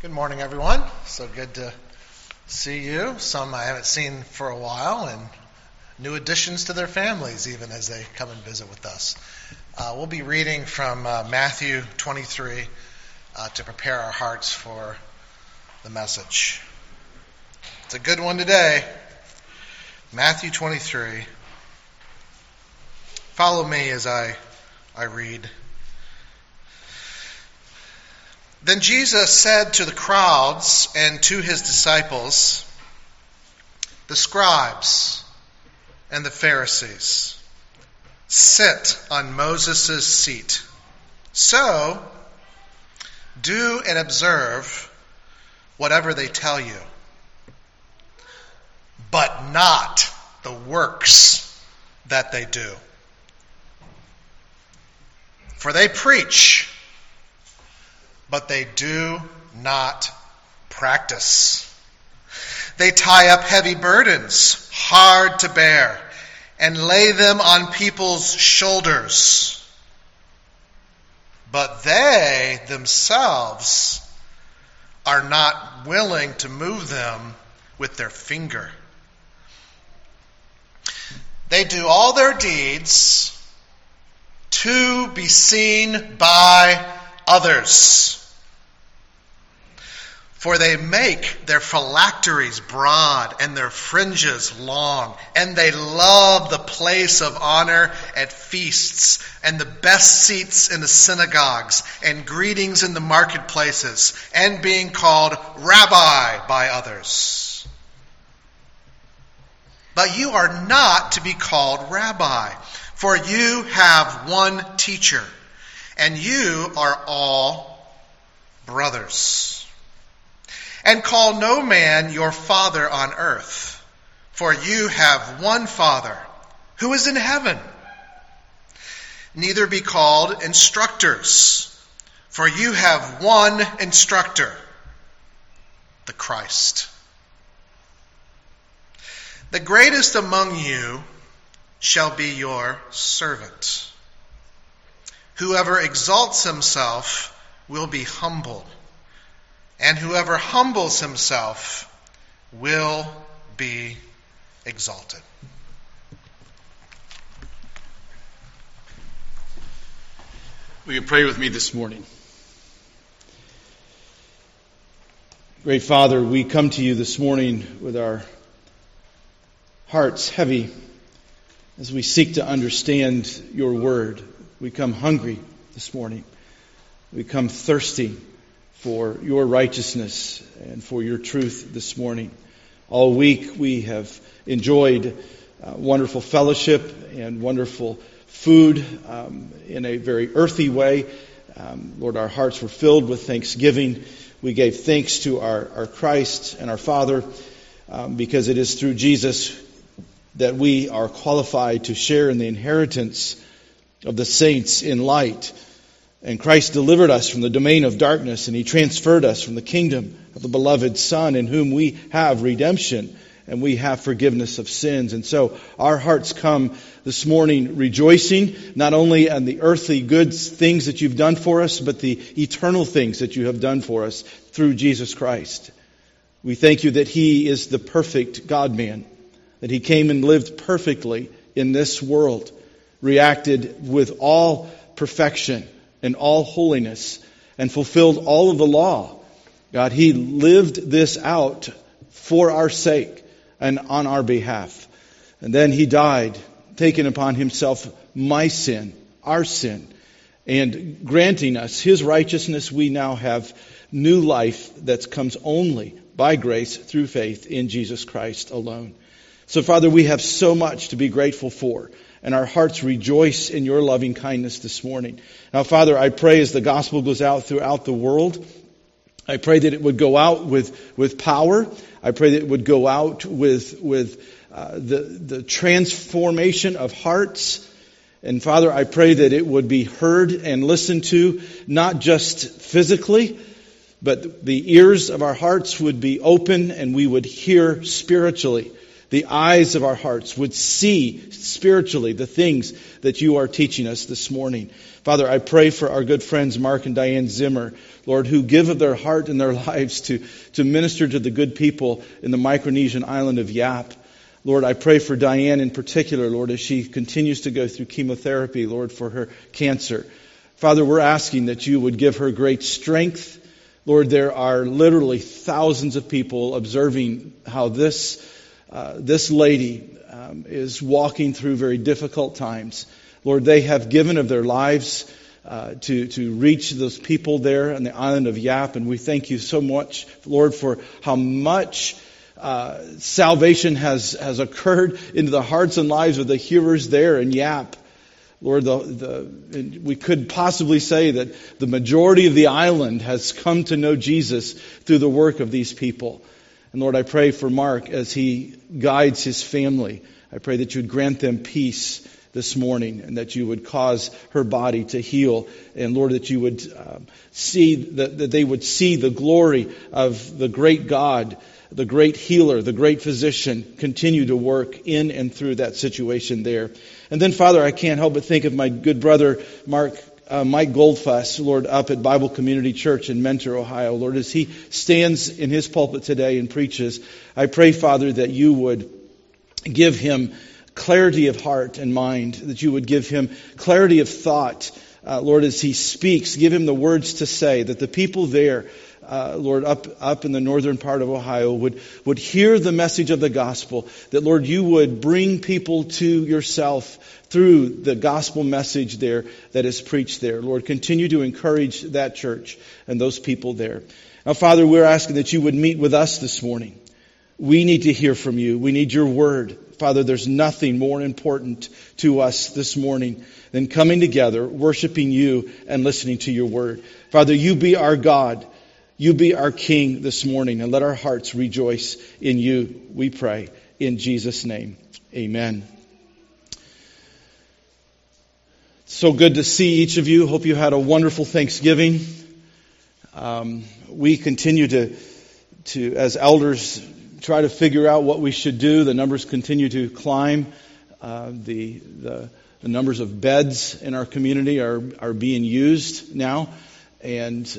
Good morning, everyone. So good to see you. Some I haven't seen for a while, and new additions to their families even as they come and visit with us. We'll be reading from Matthew 23 to prepare our hearts for the message. It's a good one today. Matthew 23. Follow me as I read. Then Jesus said to the crowds and to his disciples, the scribes and the Pharisees sit on Moses' seat. So do and observe whatever they tell you, but not the works that they do. For they preach, but they do not practice. They tie up heavy burdens, hard to bear, and lay them on people's shoulders. But they themselves are not willing to move them with their finger. They do all their deeds to be seen by others. For they make their phylacteries broad and their fringes long, and they love the place of honor at feasts, and the best seats in the synagogues, and greetings in the marketplaces, and being called rabbi by others. But you are not to be called rabbi, for you have one teacher, and you are all brothers. And call no man your father on earth, for you have one Father who is in heaven. Neither be called instructors, for you have one instructor, the Christ. The greatest among you shall be your servant. Whoever exalts himself will be humbled, and whoever humbles himself will be exalted. Will you pray with me this morning? Great Father, we come to you this morning with our hearts heavy as we seek to understand your word. We come hungry this morning. We come thirsty for your righteousness and for your truth this morning. All week we have enjoyed wonderful fellowship and wonderful food in a very earthy way. Lord, our hearts were filled with thanksgiving. We gave thanks to our Christ and our Father because it is through Jesus that we are qualified to share in the inheritance of the saints in light. And Christ delivered us from the domain of darkness, and he transferred us from the kingdom of the beloved Son, in whom we have redemption and we have forgiveness of sins. And so our hearts come this morning rejoicing, not only on the earthly good things that you've done for us, but the eternal things that you have done for us through Jesus Christ. We thank you that he is the perfect God-man, that he came and lived perfectly in this world, reacted with all perfection and all holiness, and fulfilled all of the law. God, he lived this out for our sake and on our behalf. And then he died, taking upon himself my sin, our sin, and granting us his righteousness. We now have new life that comes only by grace through faith in Jesus Christ alone. So, Father, we have so much to be grateful for, and our hearts rejoice in your loving kindness this morning. Now, Father, I pray as the gospel goes out throughout the world, I pray that it would go out with power. I pray that it would go out with the transformation of hearts. And Father, I pray that it would be heard and listened to, not just physically, but the ears of our hearts would be open and we would hear spiritually the eyes of our hearts would see spiritually the things that you are teaching us this morning. Father, I pray for our good friends Mark and Diane Zimmer, Lord, who give of their heart and their lives to minister to the good people in the Micronesian island of Yap. Lord, I pray for Diane in particular, Lord, as she continues to go through chemotherapy, Lord, for her cancer. Father, we're asking that you would give her great strength. Lord, there are literally thousands of people observing how this lady is walking through very difficult times. Lord, they have given of their lives to reach those people there on the island of Yap. And we thank you so much, Lord, for how much salvation has occurred into the hearts and lives of the hearers there in Yap. Lord, we could possibly say that the majority of the island has come to know Jesus through the work of these people. And Lord, I pray for Mark as he guides his family. I pray that you would grant them peace this morning and that you would cause her body to heal. And Lord, that you would that they would see the glory of the great God, the great healer, the great physician, continue to work in and through that situation there. And then, Father, I can't help but think of my good brother, Mike Goldfuss, Lord, up at Bible Community Church in Mentor, Ohio. Lord, as he stands in his pulpit today and preaches, I pray, Father, that you would give him clarity of heart and mind, that you would give him clarity of thought. Lord, as he speaks, give him the words to say, that the people there, Lord, up in the northern part of Ohio would hear the message of the gospel, that, Lord, you would bring people to yourself through the gospel message there that is preached there. Lord, continue to encourage that church and those people there. Now, Father, we're asking that you would meet with us this morning. We need to hear from you. We need your word. Father, there's nothing more important to us this morning than coming together, worshiping you, and listening to your word. Father, you be our God. You be our King this morning, and let our hearts rejoice in you, we pray, in Jesus' name. Amen. So good to see each of you. Hope you had a wonderful Thanksgiving. We continue to, as elders, try to figure out what we should do. The numbers continue to climb. The numbers of beds in our community are being used now, and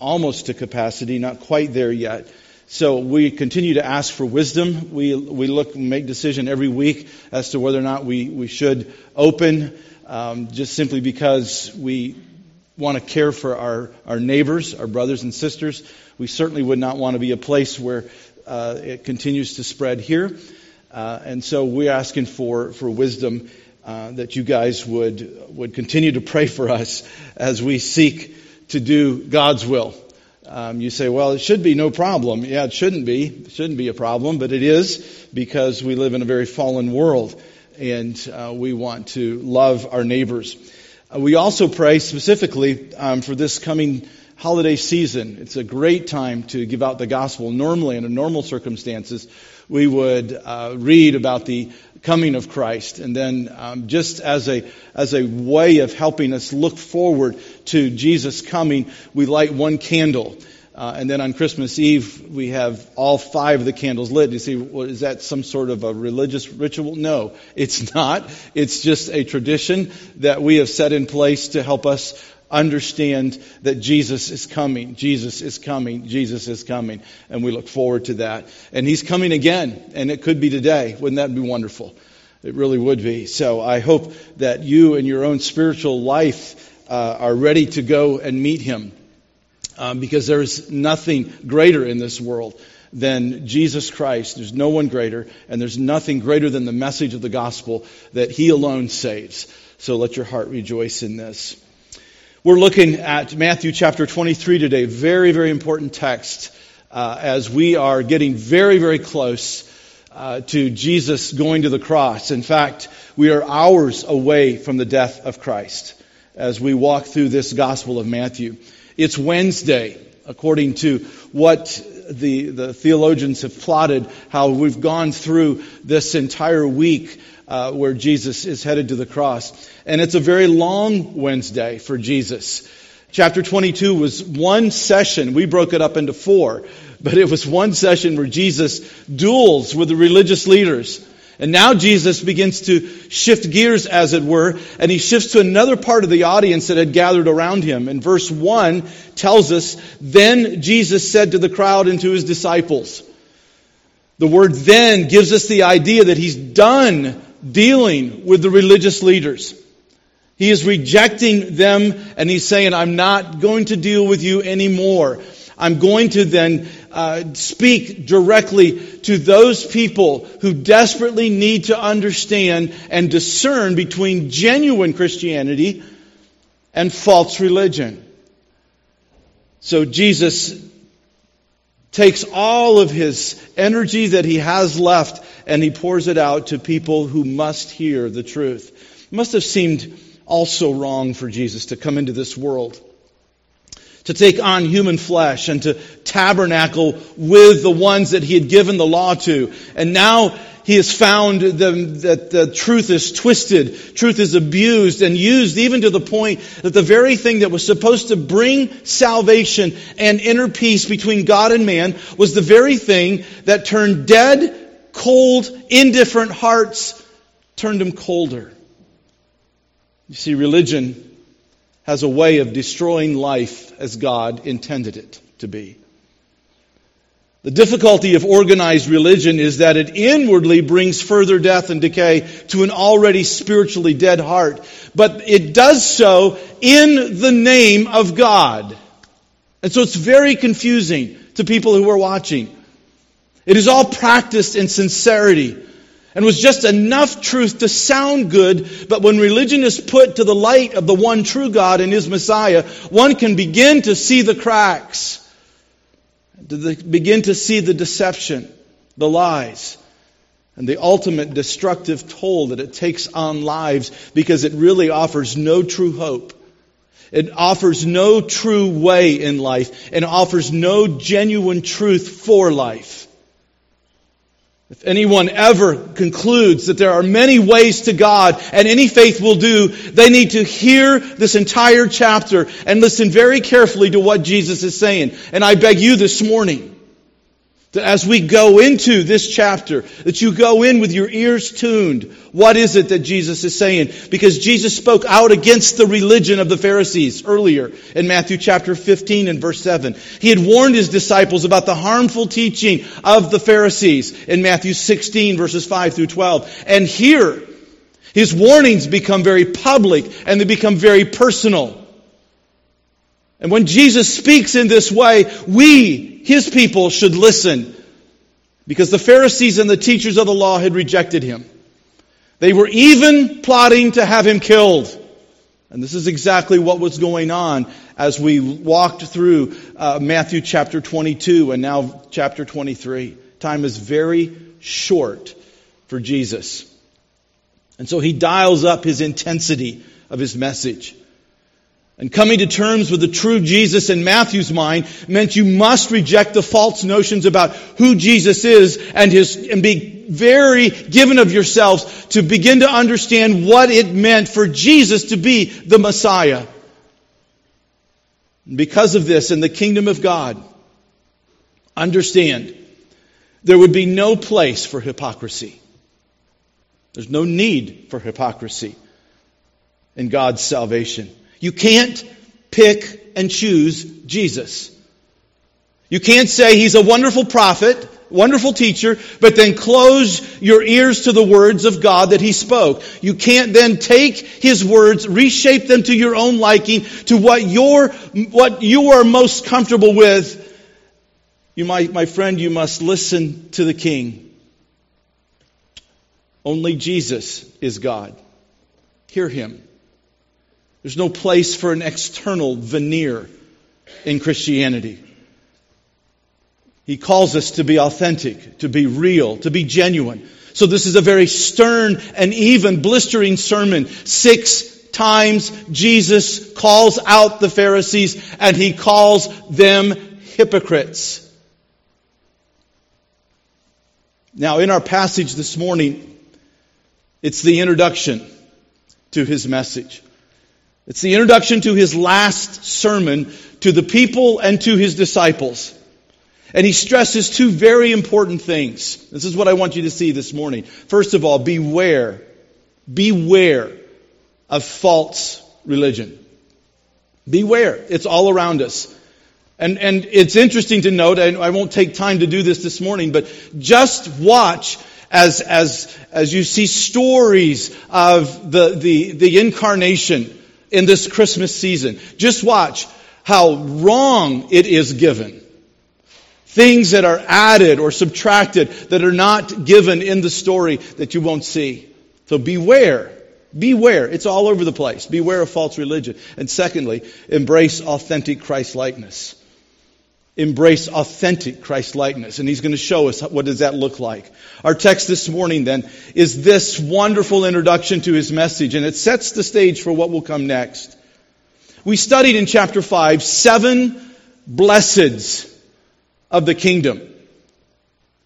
almost to capacity, not quite there yet. So we continue to ask for wisdom. We look and make decision every week as to whether or not we should open, just simply because we want to care for our neighbors, our brothers and sisters. We certainly would not want to be a place where it continues to spread here. And so we're asking for wisdom, that you guys would continue to pray for us as we seek to do God's will. You say, well, it should be no problem. Yeah, it shouldn't be. It shouldn't be a problem, but it is, because we live in a very fallen world, and we want to love our neighbors. We also pray specifically for this coming holiday season. It's a great time to give out the gospel. Normally, under normal circumstances, we would read about the coming of Christ, and then just as a way of helping us look forward to Jesus coming, we light one candle, and then on Christmas Eve we have all five of the candles lit. You see, well, is that some sort of a religious ritual? No, it's not. It's just a tradition that we have set in place to help us understand that Jesus is coming, Jesus is coming, Jesus is coming, and we look forward to that. And he's coming again, and it could be today. Wouldn't that be wonderful? It really would be. So I hope that you in your own spiritual life are ready to go and meet him, because there is nothing greater in this world than Jesus Christ. There's no one greater, and there's nothing greater than the message of the gospel, that he alone saves. So let your heart rejoice in this. We're looking at Matthew chapter 23 today, very, very important text, as we are getting very, very close to Jesus going to the cross. In fact, we are hours away from the death of Christ as we walk through this Gospel of Matthew. It's Wednesday, according to what the theologians have plotted, how we've gone through this entire week where Jesus is headed to the cross. And it's a very long Wednesday for Jesus. Chapter 22 was one session. We broke it up into four. But it was one session where Jesus duels with the religious leaders. And now Jesus begins to shift gears, as it were. And he shifts to another part of the audience that had gathered around him. And verse 1 tells us, "Then Jesus said to the crowd and to his disciples." The word "then" gives us the idea that he's done dealing with the religious leaders. He is rejecting them, and he's saying, I'm not going to deal with you anymore. I'm going to then speak directly to those people who desperately need to understand and discern between genuine Christianity and false religion. So Jesus takes all of his energy that he has left, and he pours it out to people who must hear the truth. It must have seemed also wrong for Jesus to come into this world, to take on human flesh and to tabernacle with the ones that he had given the law to. And now he has found that the truth is twisted, truth is abused and used, even to the point that the very thing that was supposed to bring salvation and inner peace between God and man was the very thing that turned dead, cold, indifferent hearts, turned them colder. You see, religion has a way of destroying life as God intended it to be. The difficulty of organized religion is that it inwardly brings further death and decay to an already spiritually dead heart. But it does so in the name of God. And so it's very confusing to people who are watching. It is all practiced in sincerity, and was just enough truth to sound good, but when religion is put to the light of the one true God and His Messiah, one can begin to see the cracks, begin to see the deception, the lies, and the ultimate destructive toll that it takes on lives, because it really offers no true hope. It offers no true way in life, and offers no genuine truth for life. If anyone ever concludes that there are many ways to God and any faith will do, they need to hear this entire chapter and listen very carefully to what Jesus is saying. And I beg you this morning that as we go into this chapter, that you go in with your ears tuned. What is it that Jesus is saying? Because Jesus spoke out against the religion of the Pharisees earlier in Matthew chapter 15 and verse 7. He had warned his disciples about the harmful teaching of the Pharisees in Matthew 16 verses 5 through 12. And here, his warnings become very public and they become very personal. And when Jesus speaks in this way, we, his people, should listen. Because the Pharisees and the teachers of the law had rejected him. They were even plotting to have him killed. And this is exactly what was going on as we walked through Matthew chapter 22 and now chapter 23. Time is very short for Jesus. And so he dials up his intensity of his message. And coming to terms with the true Jesus in Matthew's mind meant you must reject the false notions about who Jesus is and be very given of yourselves to begin to understand what it meant for Jesus to be the Messiah. And because of this, in the kingdom of God, understand, there would be no place for hypocrisy. There's no need for hypocrisy in God's salvation. You can't pick and choose Jesus. You can't say he's a wonderful prophet, wonderful teacher, but then close your ears to the words of God that he spoke. You can't then take his words, reshape them to your own liking, to what you are most comfortable with. My friend, you must listen to the King. Only Jesus is God. Hear him. There's no place for an external veneer in Christianity. He calls us to be authentic, to be real, to be genuine. So this is a very stern and even blistering sermon. 6 times Jesus calls out the Pharisees and he calls them hypocrites. Now, in our passage this morning, it's the introduction to his message. It's the introduction to his last sermon to the people and to his disciples. And he stresses two very important things. This is what I want you to see this morning. First of all, beware. Beware of false religion. Beware. It's all around us. And it's interesting to note, and I won't take time to do this morning, but just watch as you see stories of the incarnation in this Christmas season. Just watch how wrong it is given. Things that are added or subtracted that are not given in the story that you won't see. So beware. Beware. It's all over the place. Beware of false religion. And secondly, embrace authentic Christ-likeness. Embrace authentic Christ-likeness. And he's going to show us what does that look like. Our text this morning then is this wonderful introduction to his message. And it sets the stage for what will come next. We studied in chapter 5 seven blesseds of the kingdom.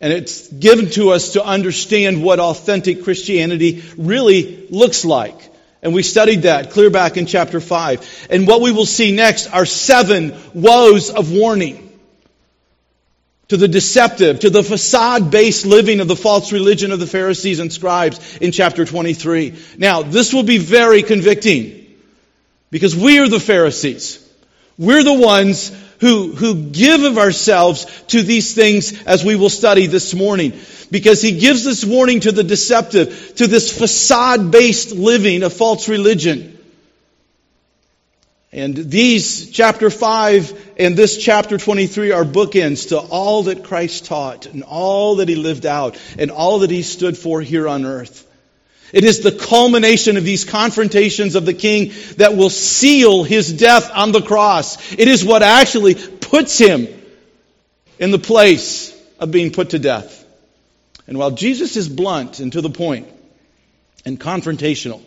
And it's given to us to understand what authentic Christianity really looks like. And we studied that clear back in chapter 5. And what we will see next are seven woes of warning to the deceptive, to the facade-based living of the false religion of the Pharisees and scribes in chapter 23. Now, this will be very convicting because we are the Pharisees. We're the ones who give of ourselves to these things as we will study this morning. Because he gives this warning to the deceptive, to this facade-based living of false religion. And these, chapter 5 and this chapter 23, are bookends to all that Christ taught and all that he lived out and all that he stood for here on earth. It is the culmination of these confrontations of the king that will seal his death on the cross. It is what actually puts him in the place of being put to death. And while Jesus is blunt and to the point and confrontational,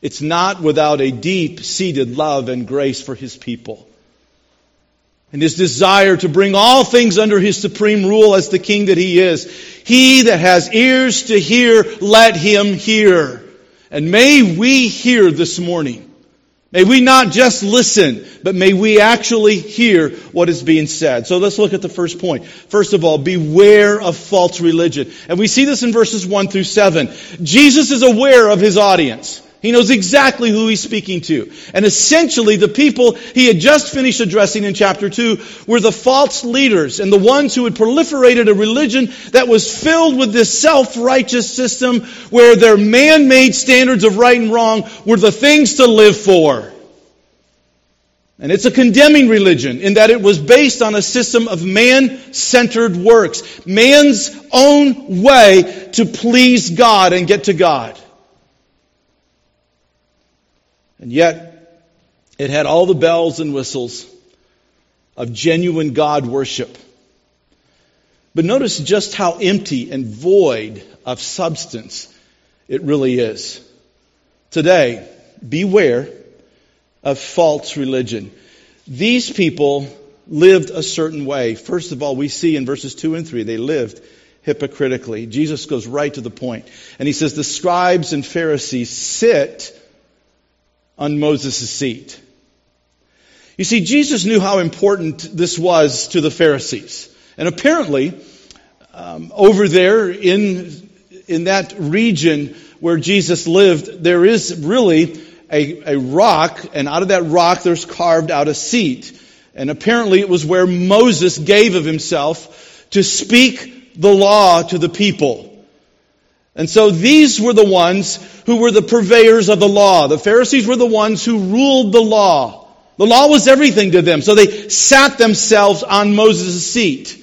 it's not without a deep-seated love and grace for his people. And his desire to bring all things under his supreme rule as the king that he is. He that has ears to hear, let him hear. And may we hear this morning. May we not just listen, but may we actually hear what is being said. So let's look at the first point. First of all, beware of false religion. And we see this in verses 1 through 7. Jesus is aware of his audience. He knows exactly who he's speaking to. And essentially, the people he had just finished addressing in chapter 2 were the false leaders and the ones who had proliferated a religion that was filled with this self-righteous system where their man-made standards of right and wrong were the things to live for. And it's a condemning religion in that it was based on a system of man-centered works, man's own way to please God and get to God. And yet, it had all the bells and whistles of genuine God worship. But notice just how empty and void of substance it really is. Today, beware of false religion. These people lived a certain way. First of all, we see in verses 2 and 3, they lived hypocritically. Jesus goes right to the point. And he says, the scribes and Pharisees sit on Moses' seat. You see, Jesus knew how important this was to the Pharisees. And apparently, over there in that region where Jesus lived, there is really a rock, and out of that rock there's carved out a seat. And apparently it was where Moses gave of himself to speak the law to the people. And so these were the ones who were the purveyors of the law. The Pharisees were the ones who ruled the law. The law was everything to them. So they sat themselves on Moses' seat.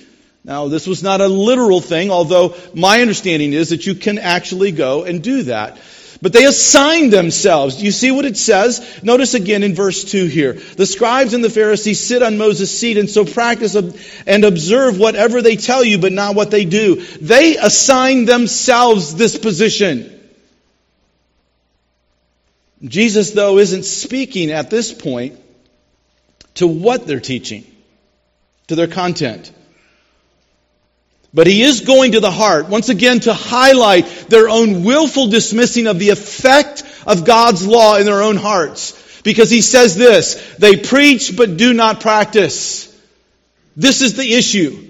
Now, this was not a literal thing, although my understanding is that you can actually go and do that. But they assigned themselves. You see what it says? Notice again in verse 2 here. The scribes and the Pharisees sit on Moses' seat and so practice and observe whatever they tell you, but not what they do. They assign themselves this position. Jesus, though, isn't speaking at this point to what they're teaching, to their content. But he is going to the heart, once again, to highlight their own willful dismissing of the effect of God's law in their own hearts. Because he says this, they preach but do not practice. This is the issue.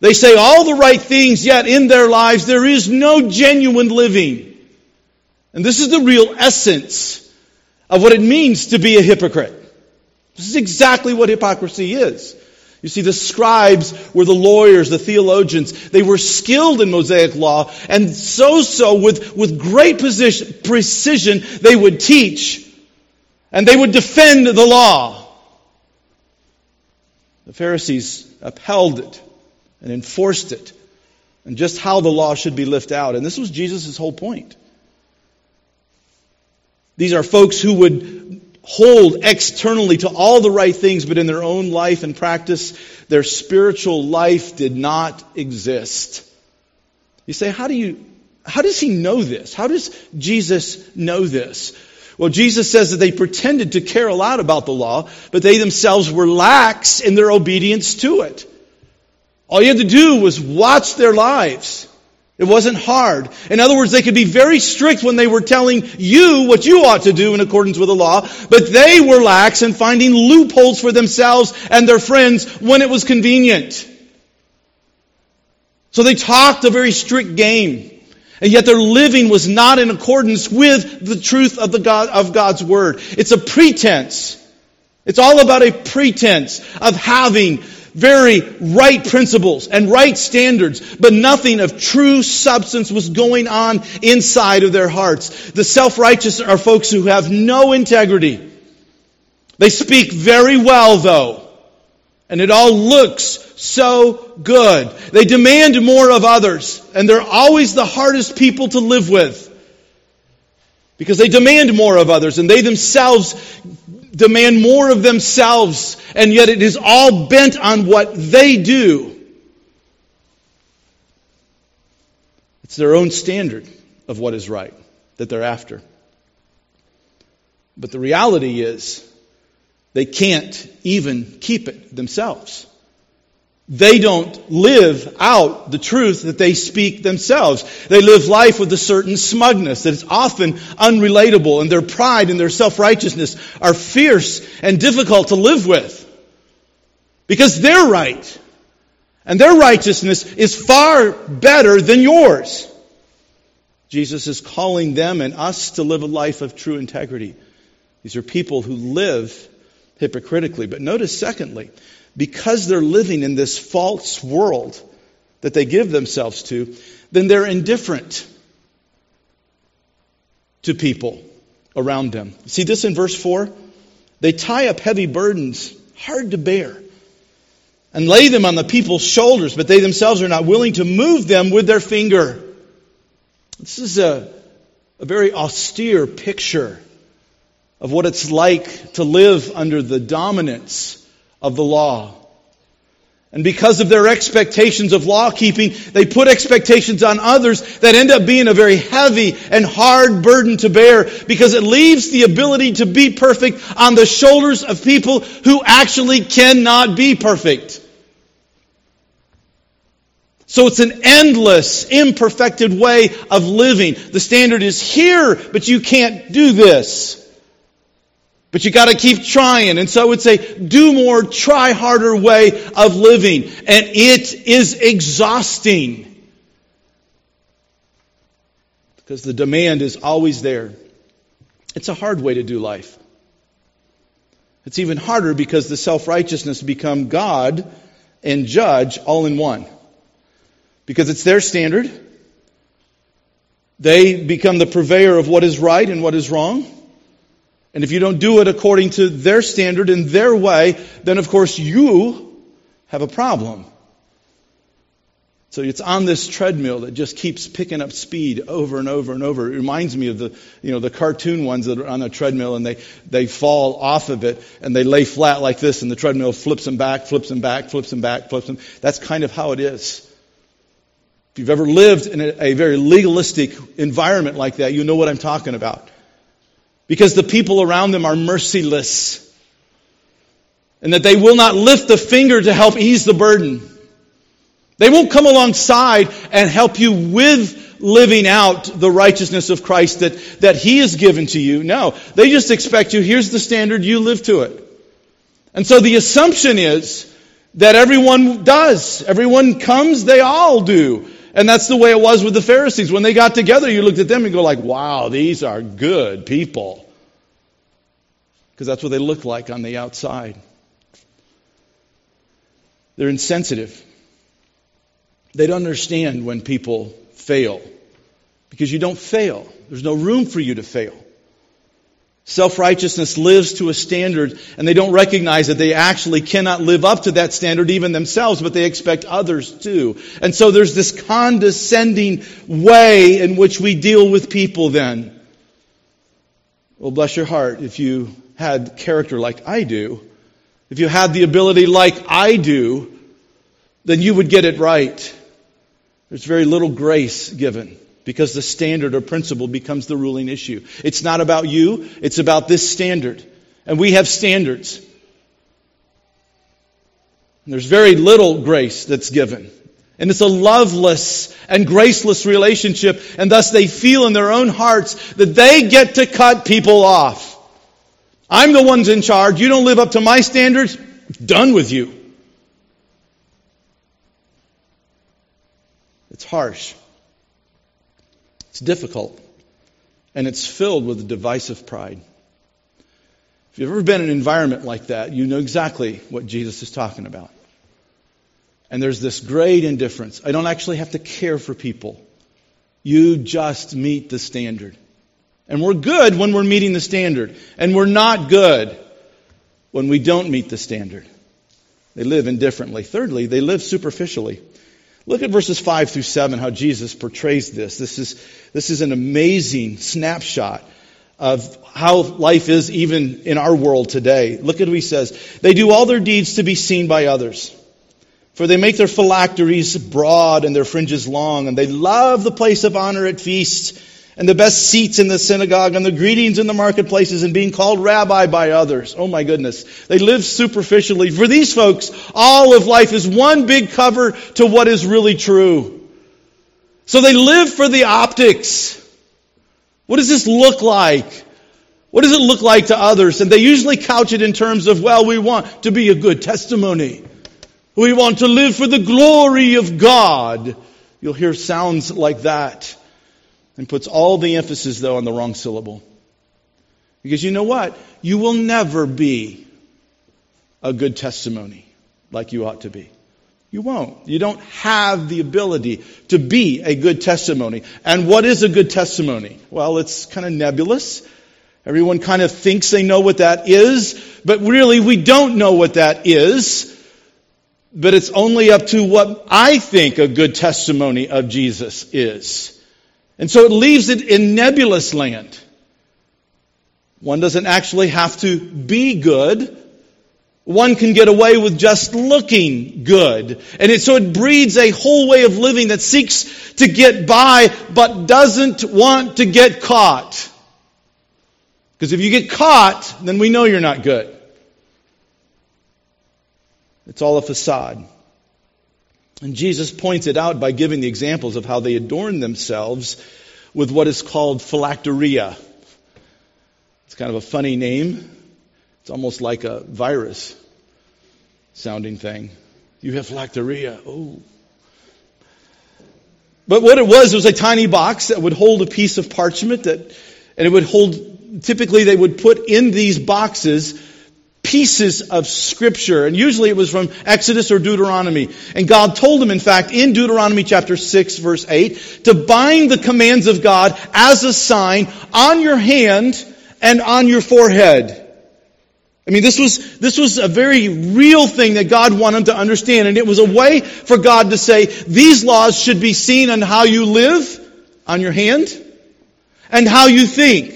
They say all the right things, yet in their lives there is no genuine living. And this is the real essence of what it means to be a hypocrite. This is exactly what hypocrisy is. You see, the scribes were the lawyers, the theologians. They were skilled in Mosaic law, and with great precision, they would teach, and they would defend the law. The Pharisees upheld it and enforced it, and just how the law should be lived out. And this was Jesus' whole point. These are folks who would hold externally to all the right things, but in their own life and practice, their spiritual life did not exist. You say, how does he know this? How does Jesus know this? Well, Jesus says that they pretended to care a lot about the law, but they themselves were lax in their obedience to it. All you had to do was watch their lives. It wasn't hard. In other words, they could be very strict when they were telling you what you ought to do in accordance with the law, but they were lax in finding loopholes for themselves and their friends when it was convenient. So they talked a very strict game, and yet their living was not in accordance with the truth of God's Word. It's a pretense. It's all about a pretense of having very right principles and right standards, but nothing of true substance was going on inside of their hearts. The self-righteous are folks who have no integrity. They speak very well, though, and it all looks so good. They demand more of others, and they're always the hardest people to live with because they demand more of others, and they themselves demand more of themselves, and yet it is all bent on what they do. It's their own standard of what is right that they're after. But the reality is they can't even keep it themselves. They don't live out the truth that they speak themselves. They live life with a certain smugness that is often unrelatable, and their pride and their self-righteousness are fierce and difficult to live with because they're right, and their righteousness is far better than yours. Jesus is calling them and us to live a life of true integrity. These are people who live hypocritically. But notice, secondly, because they're living in this false world that they give themselves to, then they're indifferent to people around them. See this in verse 4? They tie up heavy burdens, hard to bear, and lay them on the people's shoulders, but they themselves are not willing to move them with their finger. This is a very austere picture of what it's like to live under the dominance of the law. And because of their expectations of law keeping, they put expectations on others that end up being a very heavy and hard burden to bear, because it leaves the ability to be perfect on the shoulders of people who actually cannot be perfect. So it's an endless, imperfected way of living. The standard is here, but you can't do this. But you got to keep trying. And so it's a do more, try harder way of living. And it is exhausting, because the demand is always there. It's a hard way to do life. It's even harder because the self-righteousness become God and judge all in one. Because it's their standard. They become the purveyor of what is right and what is wrong. And if you don't do it according to their standard and their way, then of course you have a problem. So it's on this treadmill that just keeps picking up speed over and over and over. It reminds me of the cartoon ones that are on a treadmill, and they fall off of it and they lay flat like this, and the treadmill flips them back, flips them back, flips them back, flips them. That's kind of how it is. If you've ever lived in a very legalistic environment like that, you know what I'm talking about. Because the people around them are merciless, and that they will not lift the finger to help ease the burden. They won't come alongside and help you with living out the righteousness of Christ that He has given to you. No, they just expect you, here's the standard, you live to it. And so the assumption is that everyone does. Everyone comes, they all do. And that's the way it was with the Pharisees. When they got together, you looked at them and go like, wow, these are good people. Because that's what they look like on the outside. They're insensitive. They don't understand when people fail. Because you don't fail. There's no room for you to fail. Self-righteousness lives to a standard, and they don't recognize that they actually cannot live up to that standard even themselves, but they expect others to. And so there's this condescending way in which we deal with people then. Well, bless your heart, if you had character like I do, if you had the ability like I do, then you would get it right. There's very little grace given. Because the standard or principle becomes the ruling issue. It's not about you, it's about this standard. And we have standards. And there's very little grace that's given. And it's a loveless and graceless relationship. And thus they feel in their own hearts that they get to cut people off. I'm the ones in charge. You don't live up to my standards. Done with you. It's harsh. It's difficult, and it's filled with divisive pride. If you've ever been in an environment like that, you know exactly what Jesus is talking about. And there's this great indifference. I don't actually have to care for people. You just meet the standard. And we're good when we're meeting the standard. And we're not good when we don't meet the standard. They live indifferently. Thirdly, they live superficially. Look at verses 5 through 7, how Jesus portrays this. This is an amazing snapshot of how life is even in our world today. Look at what He says. They do all their deeds to be seen by others. For they make their phylacteries broad and their fringes long. And they love the place of honor at feasts and the best seats in the synagogue and the greetings in the marketplaces and being called rabbi by others. Oh my goodness. They live superficially. For these folks, all of life is one big cover to what is really true. So they live for the optics. What does this look like? What does it look like to others? And they usually couch it in terms of, well, we want to be a good testimony. We want to live for the glory of God. You'll hear sounds like that. And puts all the emphasis, though, on the wrong syllable. Because you know what? You will never be a good testimony like you ought to be. You won't. You don't have the ability to be a good testimony. And what is a good testimony? Well, it's kind of nebulous. Everyone kind of thinks they know what that is. But really, we don't know what that is. But it's only up to what I think a good testimony of Jesus is. And so it leaves it in nebulous land. One doesn't actually have to be good. One can get away with just looking good. And so it breeds a whole way of living that seeks to get by but doesn't want to get caught. Because if you get caught, then we know you're not good. It's all a facade. And Jesus points it out by giving the examples of how they adorn themselves with what is called phylacteria. It's kind of a funny name. It's almost like a virus sounding thing. You have phylacteria. Oh. But what it was a tiny box that would hold a piece of parchment and it would hold, typically they would put in these boxes pieces of Scripture, and usually it was from Exodus or Deuteronomy. And God told them, in fact, in Deuteronomy chapter 6, verse 8, to bind the commands of God as a sign on your hand and on your forehead. I mean, this was a very real thing that God wanted them to understand, and it was a way for God to say, these laws should be seen on how you live, on your hand, and how you think,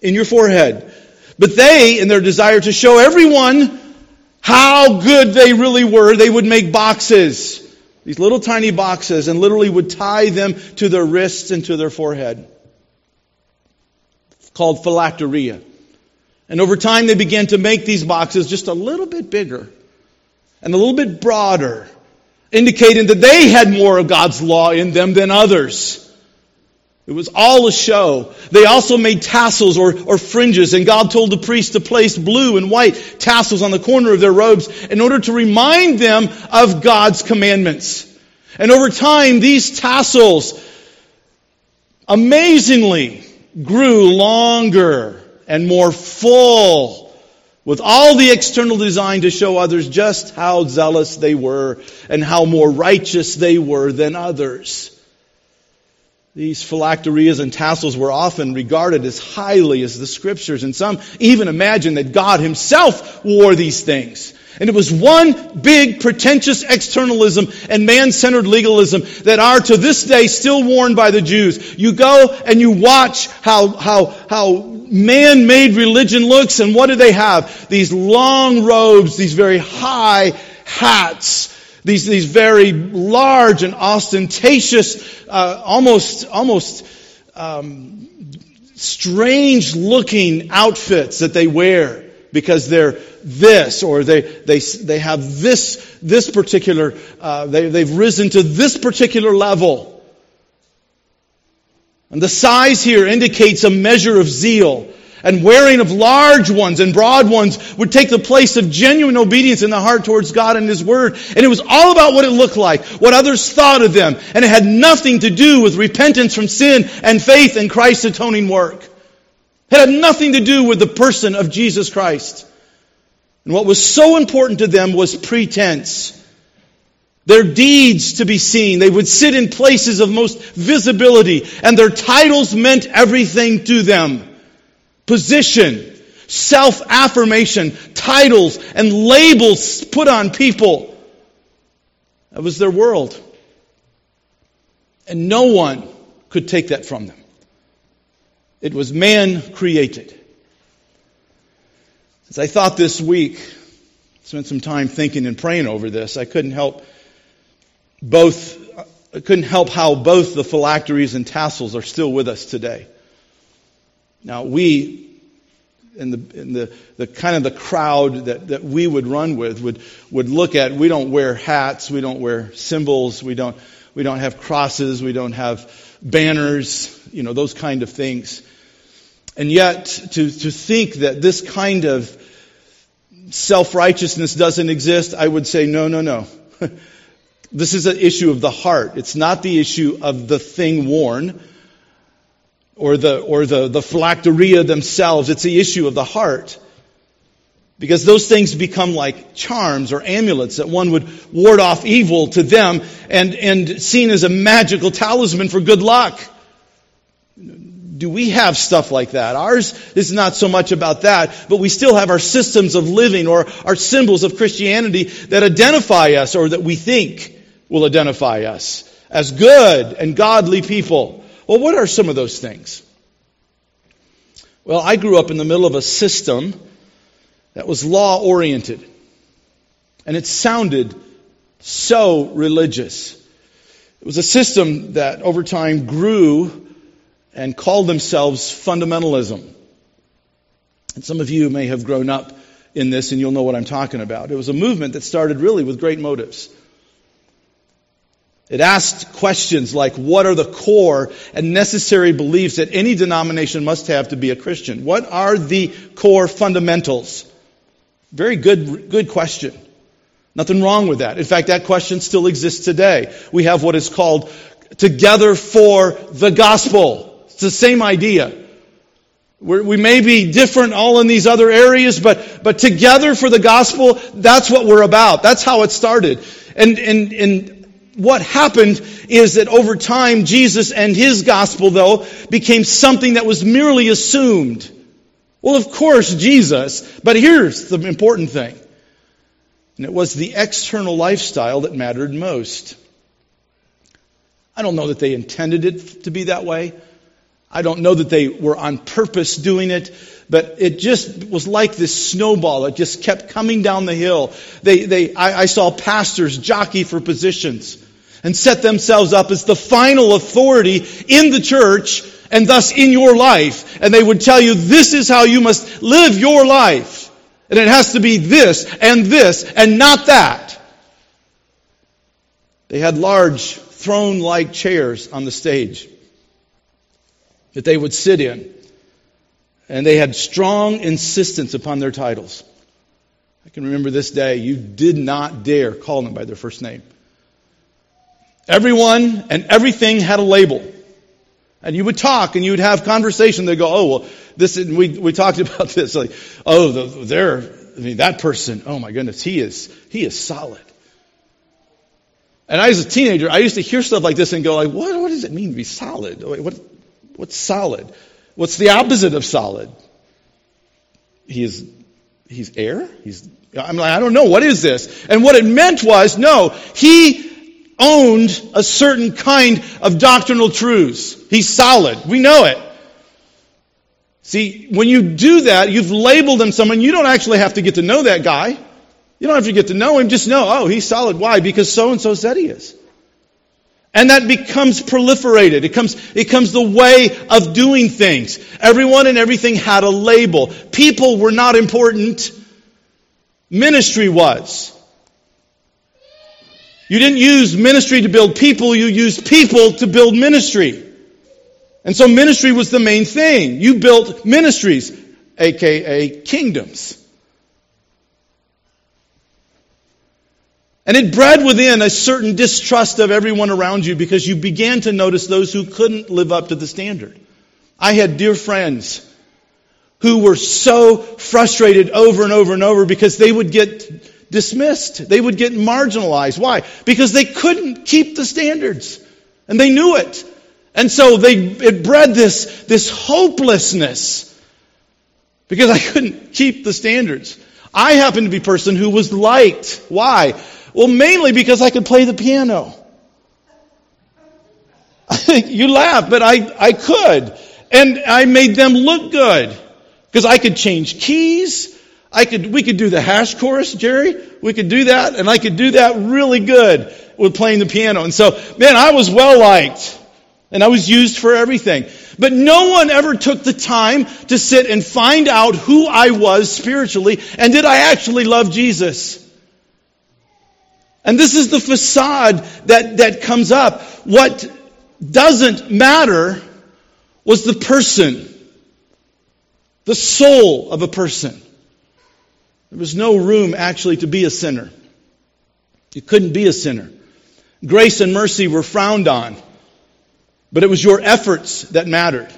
in your forehead. But they, in their desire to show everyone how good they really were, they would make boxes. These little tiny boxes, and literally would tie them to their wrists and to their forehead. It's called phylacteria. And over time they began to make these boxes just a little bit bigger and a little bit broader, indicating that they had more of God's law in them than others. It was all a show. They also made tassels or fringes, and God told the priests to place blue and white tassels on the corner of their robes in order to remind them of God's commandments. And over time, these tassels amazingly grew longer and more full, with all the external design to show others just how zealous they were and how more righteous they were than others. These phylacteries and tassels were often regarded as highly as the Scriptures, and some even imagined that God himself wore these things. And it was one big pretentious externalism and man-centered legalism that are to this day still worn by the Jews. You go and you watch how man-made religion looks, and what do they have? These long robes, these very high hats, these very large and ostentatious, almost strange-looking outfits that they wear, because they're this, or they have this particular, they've risen to this particular level. And the size here indicates a measure of zeal. And wearing of large ones and broad ones would take the place of genuine obedience in the heart towards God and His Word. And it was all about what it looked like, what others thought of them. And it had nothing to do with repentance from sin and faith in Christ's atoning work. It had nothing to do with the person of Jesus Christ. And what was so important to them was pretense. Their deeds to be seen. They would sit in places of most visibility, and their titles meant everything to them. Position, self-affirmation, titles, and labels put on people. That was their world. And no one could take that from them. It was man-created. As I thought this week, spent some time thinking and praying over this, I couldn't help how both the phylacteries and tassels are still with us today. Now we, in the kind of the crowd that we would run with, would look at. We don't wear hats, we don't wear symbols, we don't have crosses, we don't have banners, those kind of things. And yet, to think that this kind of self-righteousness doesn't exist, I would say, no. This is an issue of the heart. It's not the issue of the thing worn or the phylacteria themselves. It's the issue of the heart. Because those things become like charms or amulets that one would ward off evil to them and seen as a magical talisman for good luck. Do we have stuff like that? Ours is not so much about that, but we still have our systems of living or our symbols of Christianity that identify us, or that we think will identify us as good and godly people. Well, what are some of those things? Well, I grew up in the middle of a system that was law-oriented. And it sounded so religious. It was a system that over time grew and called themselves fundamentalism. And some of you may have grown up in this, and you'll know what I'm talking about. It was a movement that started really with great motives. It asked questions like, what are the core and necessary beliefs that any denomination must have to be a Christian? What are the core fundamentals? Very good question. Nothing wrong with that. In fact, that question still exists today. We have what is called Together for the Gospel. It's the same idea. We may be different all in these other areas, but Together for the Gospel, that's what we're about. That's how it started. And what happened is that over time, Jesus and his gospel, though, became something that was merely assumed. Well, of course, Jesus, but here's the important thing. And it was the external lifestyle that mattered most. I don't know that they intended it to be that way. I don't know that they were on purpose doing it, but it just was like this snowball. It just kept coming down the hill. I saw pastors jockey for positions and set themselves up as the final authority in the church and thus in your life. And they would tell you, this is how you must live your life. And it has to be this and not that. They had large throne-like chairs on the stage. that they would sit in. And they had strong insistence upon their titles. I can remember this day. You did not dare call them by their first name. Everyone and everything had a label. And you would talk and you would have conversation. They'd go, oh, well, this, and we talked about this. Like, oh, that person, oh my goodness, he is solid. And I, as a teenager, I used to hear stuff like this and go like, what does it mean to be solid? What's solid? What's the opposite of solid? He's air? I'm like, I don't know. What is this? And what it meant was, no, he owned a certain kind of doctrinal truths. He's solid. We know it. See, when you do that, you've labeled him someone. You don't actually have to get to know that guy. You don't have to get to know him. Just know, oh, he's solid. Why? Because so-and-so said he is. And that becomes proliferated. It comes the way of doing things. Everyone and everything had a label. People were not important. Ministry was. You didn't use ministry to build people. You used people to build ministry. And so ministry was the main thing. You built ministries, a.k.a. kingdoms. And it bred within a certain distrust of everyone around you because you began to notice those who couldn't live up to the standard. I had dear friends who were so frustrated over and over and over because they would get dismissed. They would get marginalized. Why? Because they couldn't keep the standards. And they knew it. And so it bred this hopelessness. Because I couldn't keep the standards. I happened to be a person who was liked. Why? Well, mainly because I could play the piano. You laugh, but I could. And I made them look good. Because I could change keys. We could do the hash chorus, Jerry. We could do that, and I could do that really good with playing the piano. And so, man, I was well-liked, and I was used for everything. But no one ever took the time to sit and find out who I was spiritually, and did I actually love Jesus? And this is the facade that comes up. What doesn't matter was the person, the soul of a person. There was no room actually to be a sinner. You couldn't be a sinner. Grace and mercy were frowned on. But it was your efforts that mattered.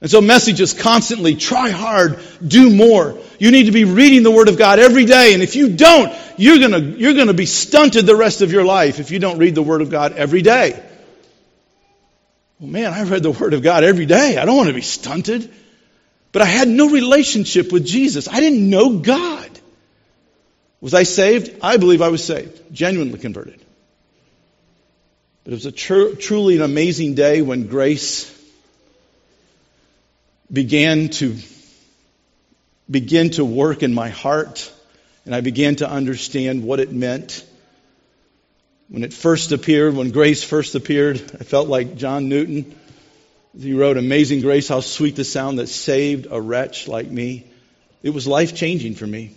And so messages constantly, try hard, do more. You need to be reading the Word of God every day. And if you don't, you're gonna be stunted the rest of your life if you don't read the Word of God every day. Well, man, I read the Word of God every day. I don't want to be stunted. But I had no relationship with Jesus. I didn't know God. Was I saved? I believe I was saved. Genuinely converted. But it was a truly an amazing day when grace began to work in my heart. And I began to understand what it meant. When grace first appeared, I felt like John Newton. He wrote, "Amazing grace, how sweet the sound that saved a wretch like me." It was life-changing for me.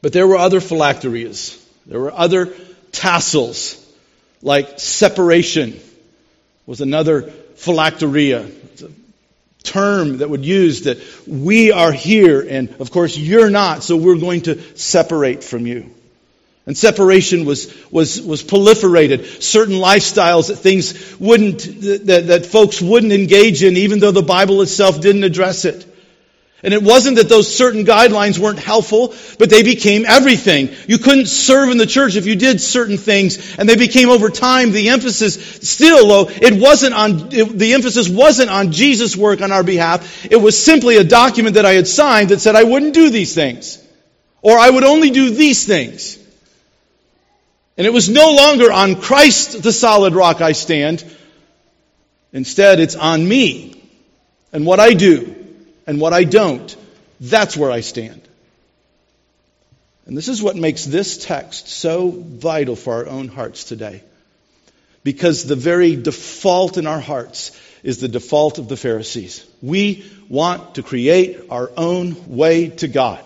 But there were other phylacteries. There were other tassels, like separation was another phylacteria. It's a term that would use that we are here, and of course you're not, so we're going to separate from you. And separation was proliferated. Certain lifestyles that things that folks wouldn't engage in, even though the Bible itself didn't address it. And it wasn't that those certain guidelines weren't helpful, but they became everything. You couldn't serve in the church if you did certain things, and they became over time the emphasis. Still, though, the emphasis wasn't on Jesus' work on our behalf. It was simply a document that I had signed that said I wouldn't do these things, or I would only do these things. And it was no longer on Christ, the solid rock I stand. Instead, it's on me and what I do and what I don't. That's where I stand. And this is what makes this text so vital for our own hearts today. Because the very default in our hearts is the default of the Pharisees. We want to create our own way to God.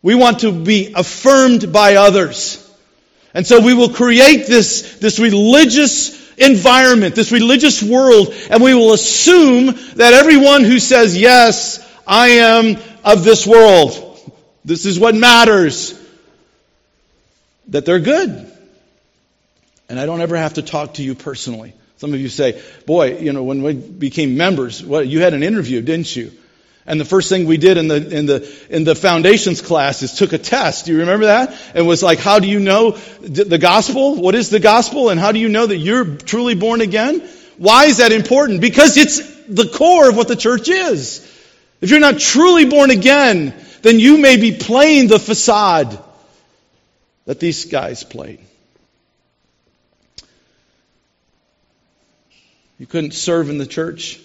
We want to be affirmed by others. And so we will create this religious environment, this religious world, and we will assume that everyone who says, yes, I am of this world, this is what matters, that they're good. And I don't ever have to talk to you personally. Some of you say, boy, you know, when we became members, well, you had an interview, didn't you? And the first thing we did in the foundations class is took a test. Do you remember that? And it was like, how do you know the gospel? What is the gospel? And how do you know that you're truly born again? Why is that important? Because it's the core of what the church is. If you're not truly born again, then you may be playing the facade that these guys played. You couldn't serve in the church.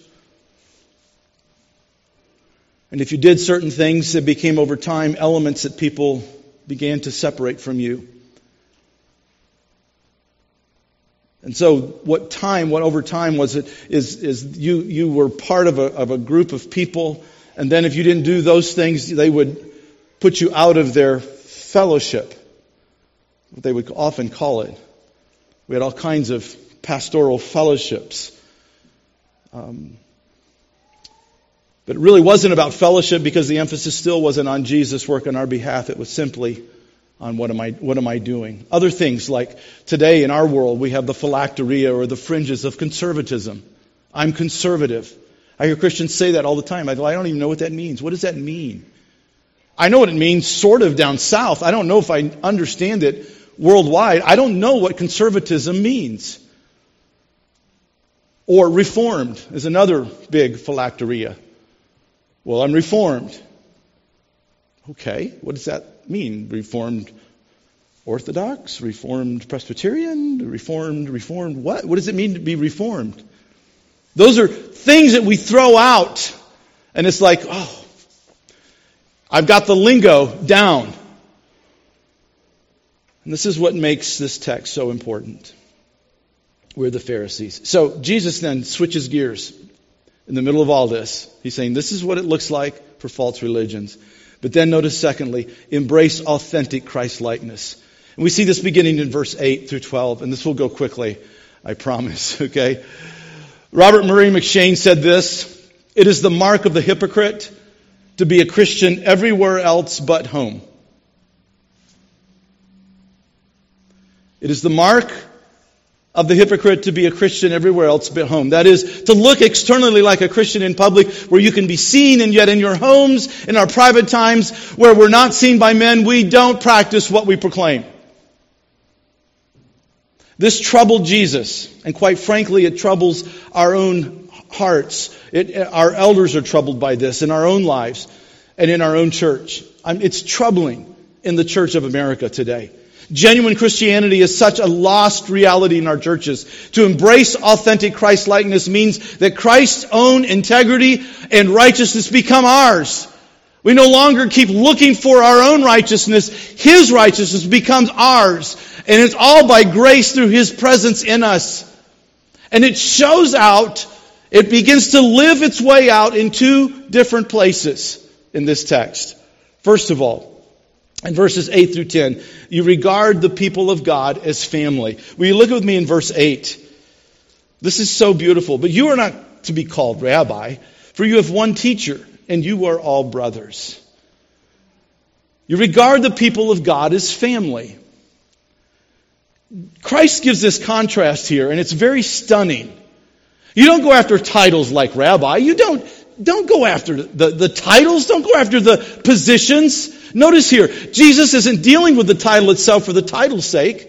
And if you did certain things, that became over time elements that people began to separate from you. And so over time was you were part of a group of people, and then if you didn't do those things, they would put you out of their fellowship, what they would often call it. We had all kinds of pastoral fellowships. But it really wasn't about fellowship, because the emphasis still wasn't on Jesus' work on our behalf. It was simply on what am I doing? Other things, like today in our world, we have the phylacteria or the fringes of conservatism. I'm conservative. I hear Christians say that all the time. I don't even know what that means. What does that mean? I know what it means sort of down south. I don't know if I understand it worldwide. I don't know what conservatism means. Or reformed is another big phylacteria. Well, I'm reformed. Okay, what does that mean? Reformed Orthodox? Reformed Presbyterian? Reformed what? What does it mean to be reformed? Those are things that we throw out, and it's like, oh, I've got the lingo down. And this is what makes this text so important. We're the Pharisees. So Jesus then switches gears. In the middle of all this, he's saying this is what it looks like for false religions. But then notice, secondly, embrace authentic Christ-likeness. And we see this beginning in verse 8 through 12, and this will go quickly, I promise, okay? Robert Murray McShane said this: it is the mark of the hypocrite to be a Christian everywhere else but home. It is the mark of the hypocrite to be a Christian everywhere else but home. That is, to look externally like a Christian in public, where you can be seen, and yet in your homes, in our private times, where we're not seen by men, we don't practice what we proclaim. This troubled Jesus, and quite frankly, it troubles our own hearts. Our elders are troubled by this in our own lives and in our own church. It's troubling in the Church of America today. Genuine Christianity is such a lost reality in our churches. To embrace authentic Christ-likeness means that Christ's own integrity and righteousness become ours. We no longer keep looking for our own righteousness. His righteousness becomes ours. And it's all by grace through His presence in us. And it shows out, it begins to live its way out in two different places in this text. First of all, in verses 8 through 10, you regard the people of God as family. Will you look with me in verse 8? This is so beautiful. But you are not to be called rabbi, for you have one teacher, and you are all brothers. You regard the people of God as family. Christ gives this contrast here, and it's very stunning. You don't go after titles like rabbi. You don't go after the titles. Don't go after the positions. Notice here, Jesus isn't dealing with the title itself for the title's sake.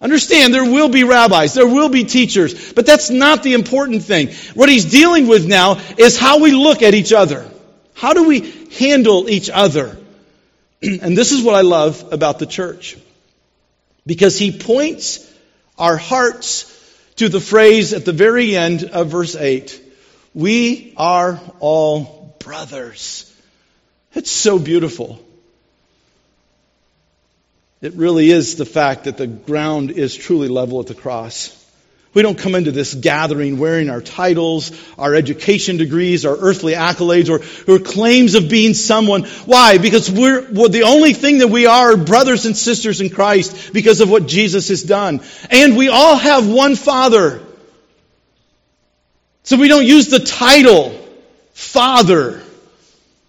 Understand, there will be rabbis, there will be teachers, but that's not the important thing. What he's dealing with now is how we look at each other. How do we handle each other? And this is what I love about the church, because he points our hearts to the phrase at the very end of verse 8, we are all brothers. It's so beautiful. It really is the fact that the ground is truly level at the cross. We don't come into this gathering wearing our titles, our education degrees, our earthly accolades, or claims of being someone. Why? Because we're the only thing that we are brothers and sisters in Christ because of what Jesus has done. And we all have one Father. So we don't use the title, Father.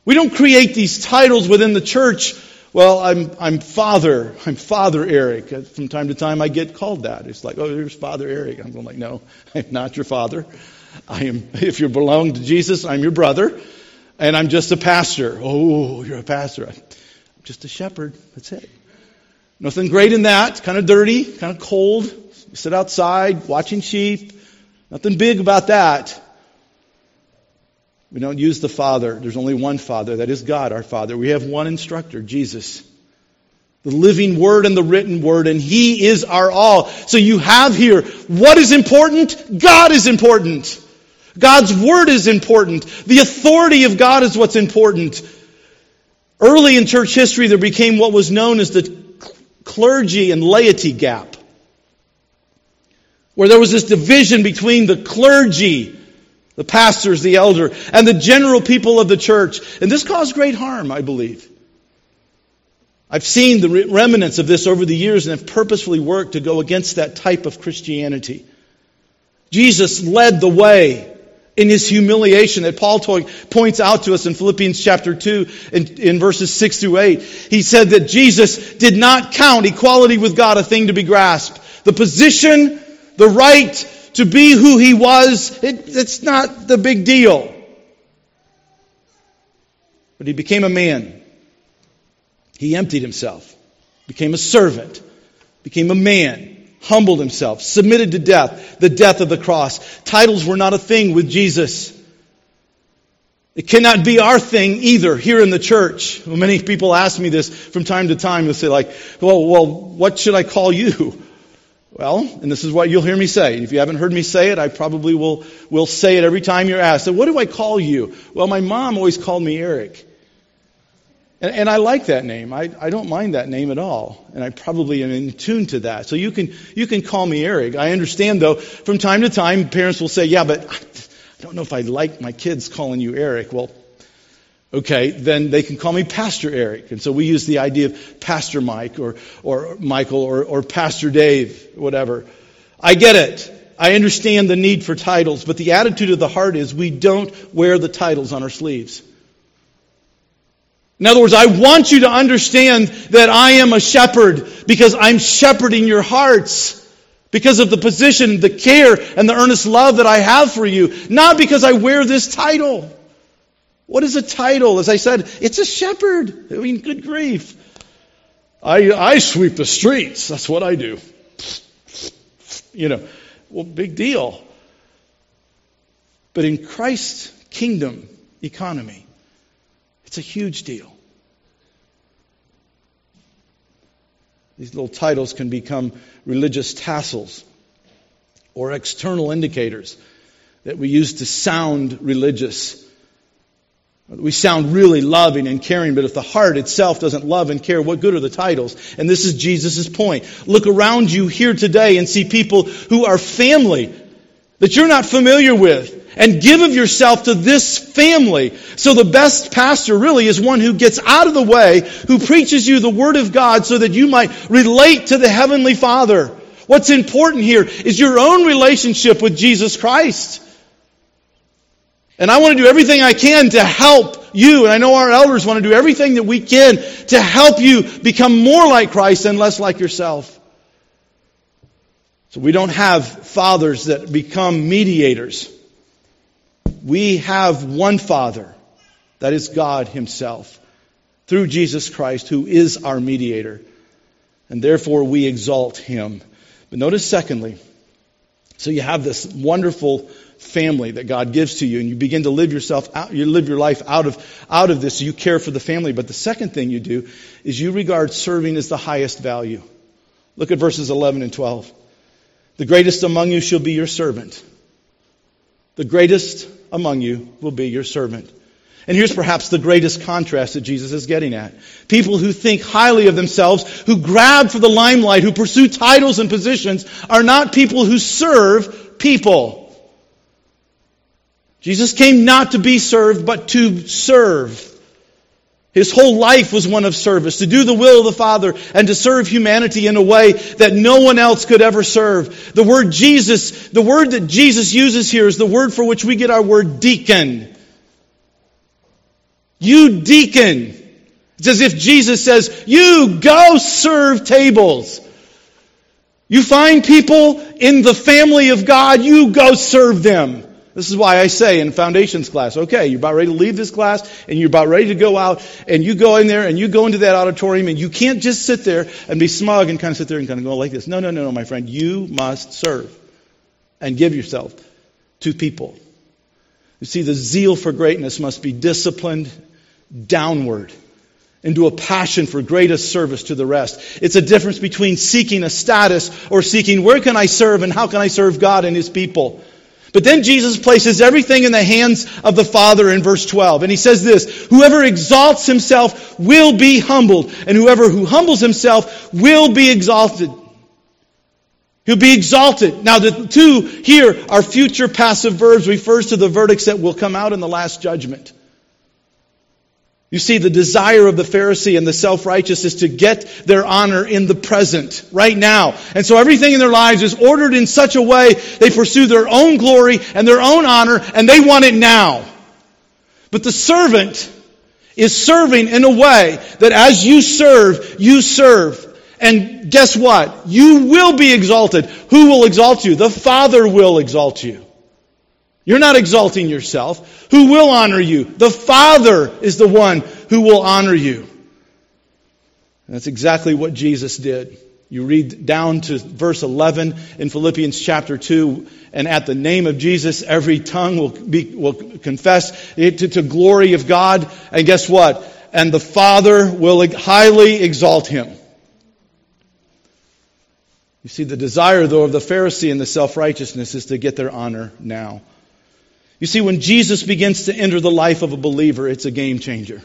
We don't create these titles within the church. Well, I'm Father Eric. From time to time I get called that. It's like, oh, here's Father Eric. I'm going like, no, I'm not your father. I am, if you belong to Jesus, I'm your brother. And I'm just a pastor. Oh, you're a pastor. I'm just a shepherd. That's it. Nothing great in that. It's kind of dirty, kind of cold. You sit outside watching sheep. Nothing big about that. We don't use the Father. There's only one Father. That is God, our Father. We have one instructor, Jesus. The living Word and the written Word, and He is our all. So you have here, what is important? God is important. God's Word is important. The authority of God is what's important. Early in church history, there became what was known as the clergy and laity gap, where there was this division between the clergy, the pastors, the elder, and the general people of the church. And this caused great harm, I believe. I've seen the remnants of this over the years and have purposefully worked to go against that type of Christianity. Jesus led the way in His humiliation that Paul points out to us in Philippians chapter 2 in verses 6 through 8. He said that Jesus did not count equality with God a thing to be grasped. The position, the right to be who He was, it's not the big deal. But He became a man. He emptied Himself, became a servant, became a man, humbled Himself, submitted to death, the death of the cross. Titles were not a thing with Jesus. It cannot be our thing either here in the church. Well, many people ask me this from time to time. They'll say like, well, what should I call you? Well, and this is what you'll hear me say. If you haven't heard me say it, I probably will say it every time you're asked. So what do I call you? Well, my mom always called me Eric. And I like that name. I don't mind that name at all. And I probably am in tune to that. So you can call me Eric. I understand, though, from time to time, parents will say, yeah, but I don't know if I like my kids calling you Eric. Well, okay, then they can call me Pastor Eric. And so we use the idea of Pastor Mike or Michael or Pastor Dave, whatever. I get it. I understand the need for titles, but the attitude of the heart is we don't wear the titles on our sleeves. In other words, I want you to understand that I am a shepherd because I'm shepherding your hearts because of the position, the care, and the earnest love that I have for you, not because I wear this title. What is a title? As I said, it's a shepherd. I mean, good grief. I sweep the streets. That's what I do. You know, well, big deal. But in Christ's kingdom economy, it's a huge deal. These little titles can become religious tassels or external indicators that we use to sound religious. We sound really loving and caring, but if the heart itself doesn't love and care, what good are the titles? And this is Jesus' point. Look around you here today and see people who are family that you're not familiar with, and give of yourself to this family. So the best pastor really is one who gets out of the way, who preaches you the Word of God so that you might relate to the Heavenly Father. What's important here is your own relationship with Jesus Christ. And I want to do everything I can to help you. And I know our elders want to do everything that we can to help you become more like Christ and less like yourself. So we don't have fathers that become mediators. We have one Father. That is God Himself, through Jesus Christ, who is our mediator. And therefore we exalt Him. But notice secondly, so you have this wonderful family that God gives to you, and you begin to live yourself out, you live your life out of this. You care for the family, but the second thing you do is you regard serving as the highest value. Look at verses 11 and 12. The greatest among you shall be your servant. The greatest among you will be your servant. And here's perhaps the greatest contrast that Jesus is getting at. People who think highly of themselves, who grab for the limelight, who pursue titles and positions, are not people who serve people. Jesus came not to be served, but to serve. His whole life was one of service, to do the will of the Father and to serve humanity in a way that no one else could ever serve. The word Jesus, the word that Jesus uses here is the word for which we get our word deacon. You deacon. It's as if Jesus says, you go serve tables. You find people in the family of God, you go serve them. This is why I say in foundations class, okay, you're about ready to leave this class and you're about ready to go out and you go in there and you go into that auditorium and you can't just sit there and be smug and kind of sit there and kind of go like this. No, my friend. You must serve and give yourself to people. You see, the zeal for greatness must be disciplined downward into a passion for greatest service to the rest. It's a difference between seeking a status or seeking where can I serve and how can I serve God and His people. But then Jesus places everything in the hands of the Father in verse 12. And He says this, whoever exalts himself will be humbled, and whoever who humbles himself will be exalted. He'll be exalted. Now the two here are future passive verbs, refers to the verdicts that will come out in the last judgment. You see, the desire of the Pharisee and the self-righteous is to get their honor in the present, right now. And so everything in their lives is ordered in such a way they pursue their own glory and their own honor, and they want it now. But the servant is serving in a way that as you serve, you serve. And guess what? You will be exalted. Who will exalt you? The Father will exalt you. You're not exalting yourself. Who will honor you? The Father is the one who will honor you. And that's exactly what Jesus did. You read down to verse 11 in Philippians chapter 2, and at the name of Jesus, every tongue will confess it to glory of God. And guess what? And the Father will highly exalt him. You see, the desire, though, of the Pharisee and the self-righteousness is to get their honor now. You see, when Jesus begins to enter the life of a believer, it's a game changer.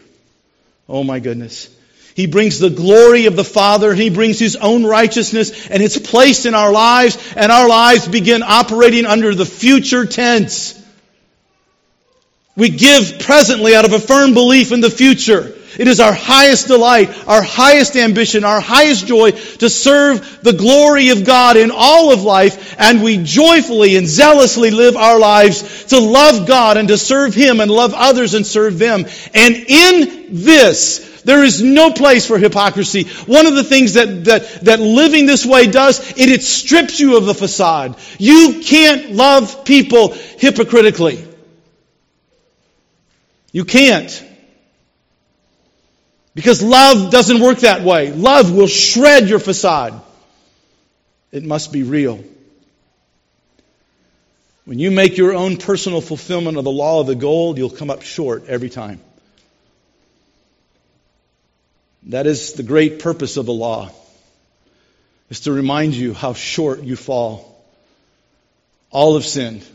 Oh my goodness. He brings the glory of the Father. He brings His own righteousness, and it's placed in our lives, and our lives begin operating under the future tense. We give presently out of a firm belief in the future. It is our highest delight, our highest ambition, our highest joy to serve the glory of God in all of life, and we joyfully and zealously live our lives to love God and to serve Him and love others and serve them. And in this, there is no place for hypocrisy. One of the things that living this way does, it strips you of the facade. You can't love people hypocritically. You can't. Because love doesn't work that way. Love will shred your facade. It must be real. When you make your own personal fulfillment of the law of the gold, you'll come up short every time. That is the great purpose of the law, is to remind you how short you fall. All have sinned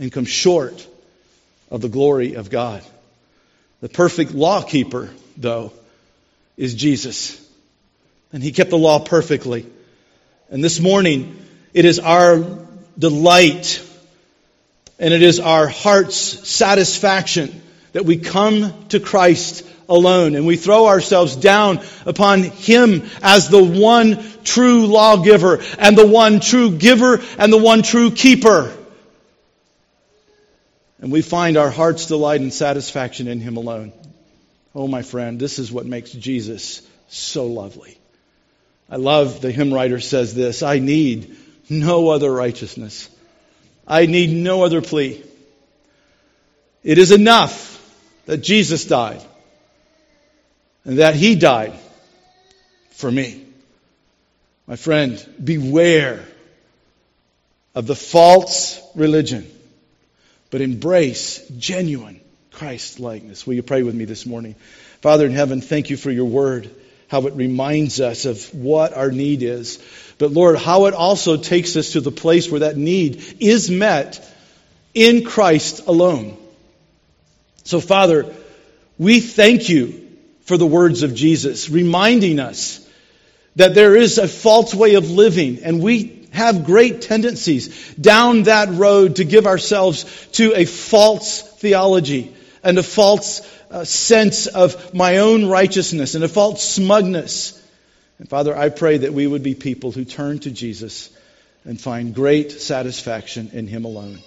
and come short of the glory of God. The perfect law keeper, though, is Jesus. And He kept the law perfectly. And this morning, it is our delight and it is our heart's satisfaction that we come to Christ alone and we throw ourselves down upon Him as the one true lawgiver and the one true giver and the one true keeper. And we find our heart's delight and satisfaction in Him alone. Oh, my friend, this is what makes Jesus so lovely. I love the hymn writer says this, I need no other righteousness. I need no other plea. It is enough that Jesus died and that He died for me. My friend, beware of the false religion, but embrace genuine Christ-likeness. Will you pray with me this morning? Father in heaven, thank You for Your word, how it reminds us of what our need is. But Lord, how it also takes us to the place where that need is met in Christ alone. So Father, We thank you for the words of Jesus, reminding us that there is a false way of living, and we have great tendencies down that road to give ourselves to a false theology and a false sense of my own righteousness and a false smugness. And Father, I pray that we would be people who turn to Jesus and find great satisfaction in Him alone.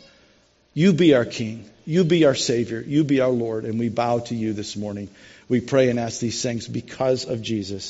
You be our King. You be our Savior. You be our Lord. And we bow to you this morning. We pray and ask these things because of Jesus.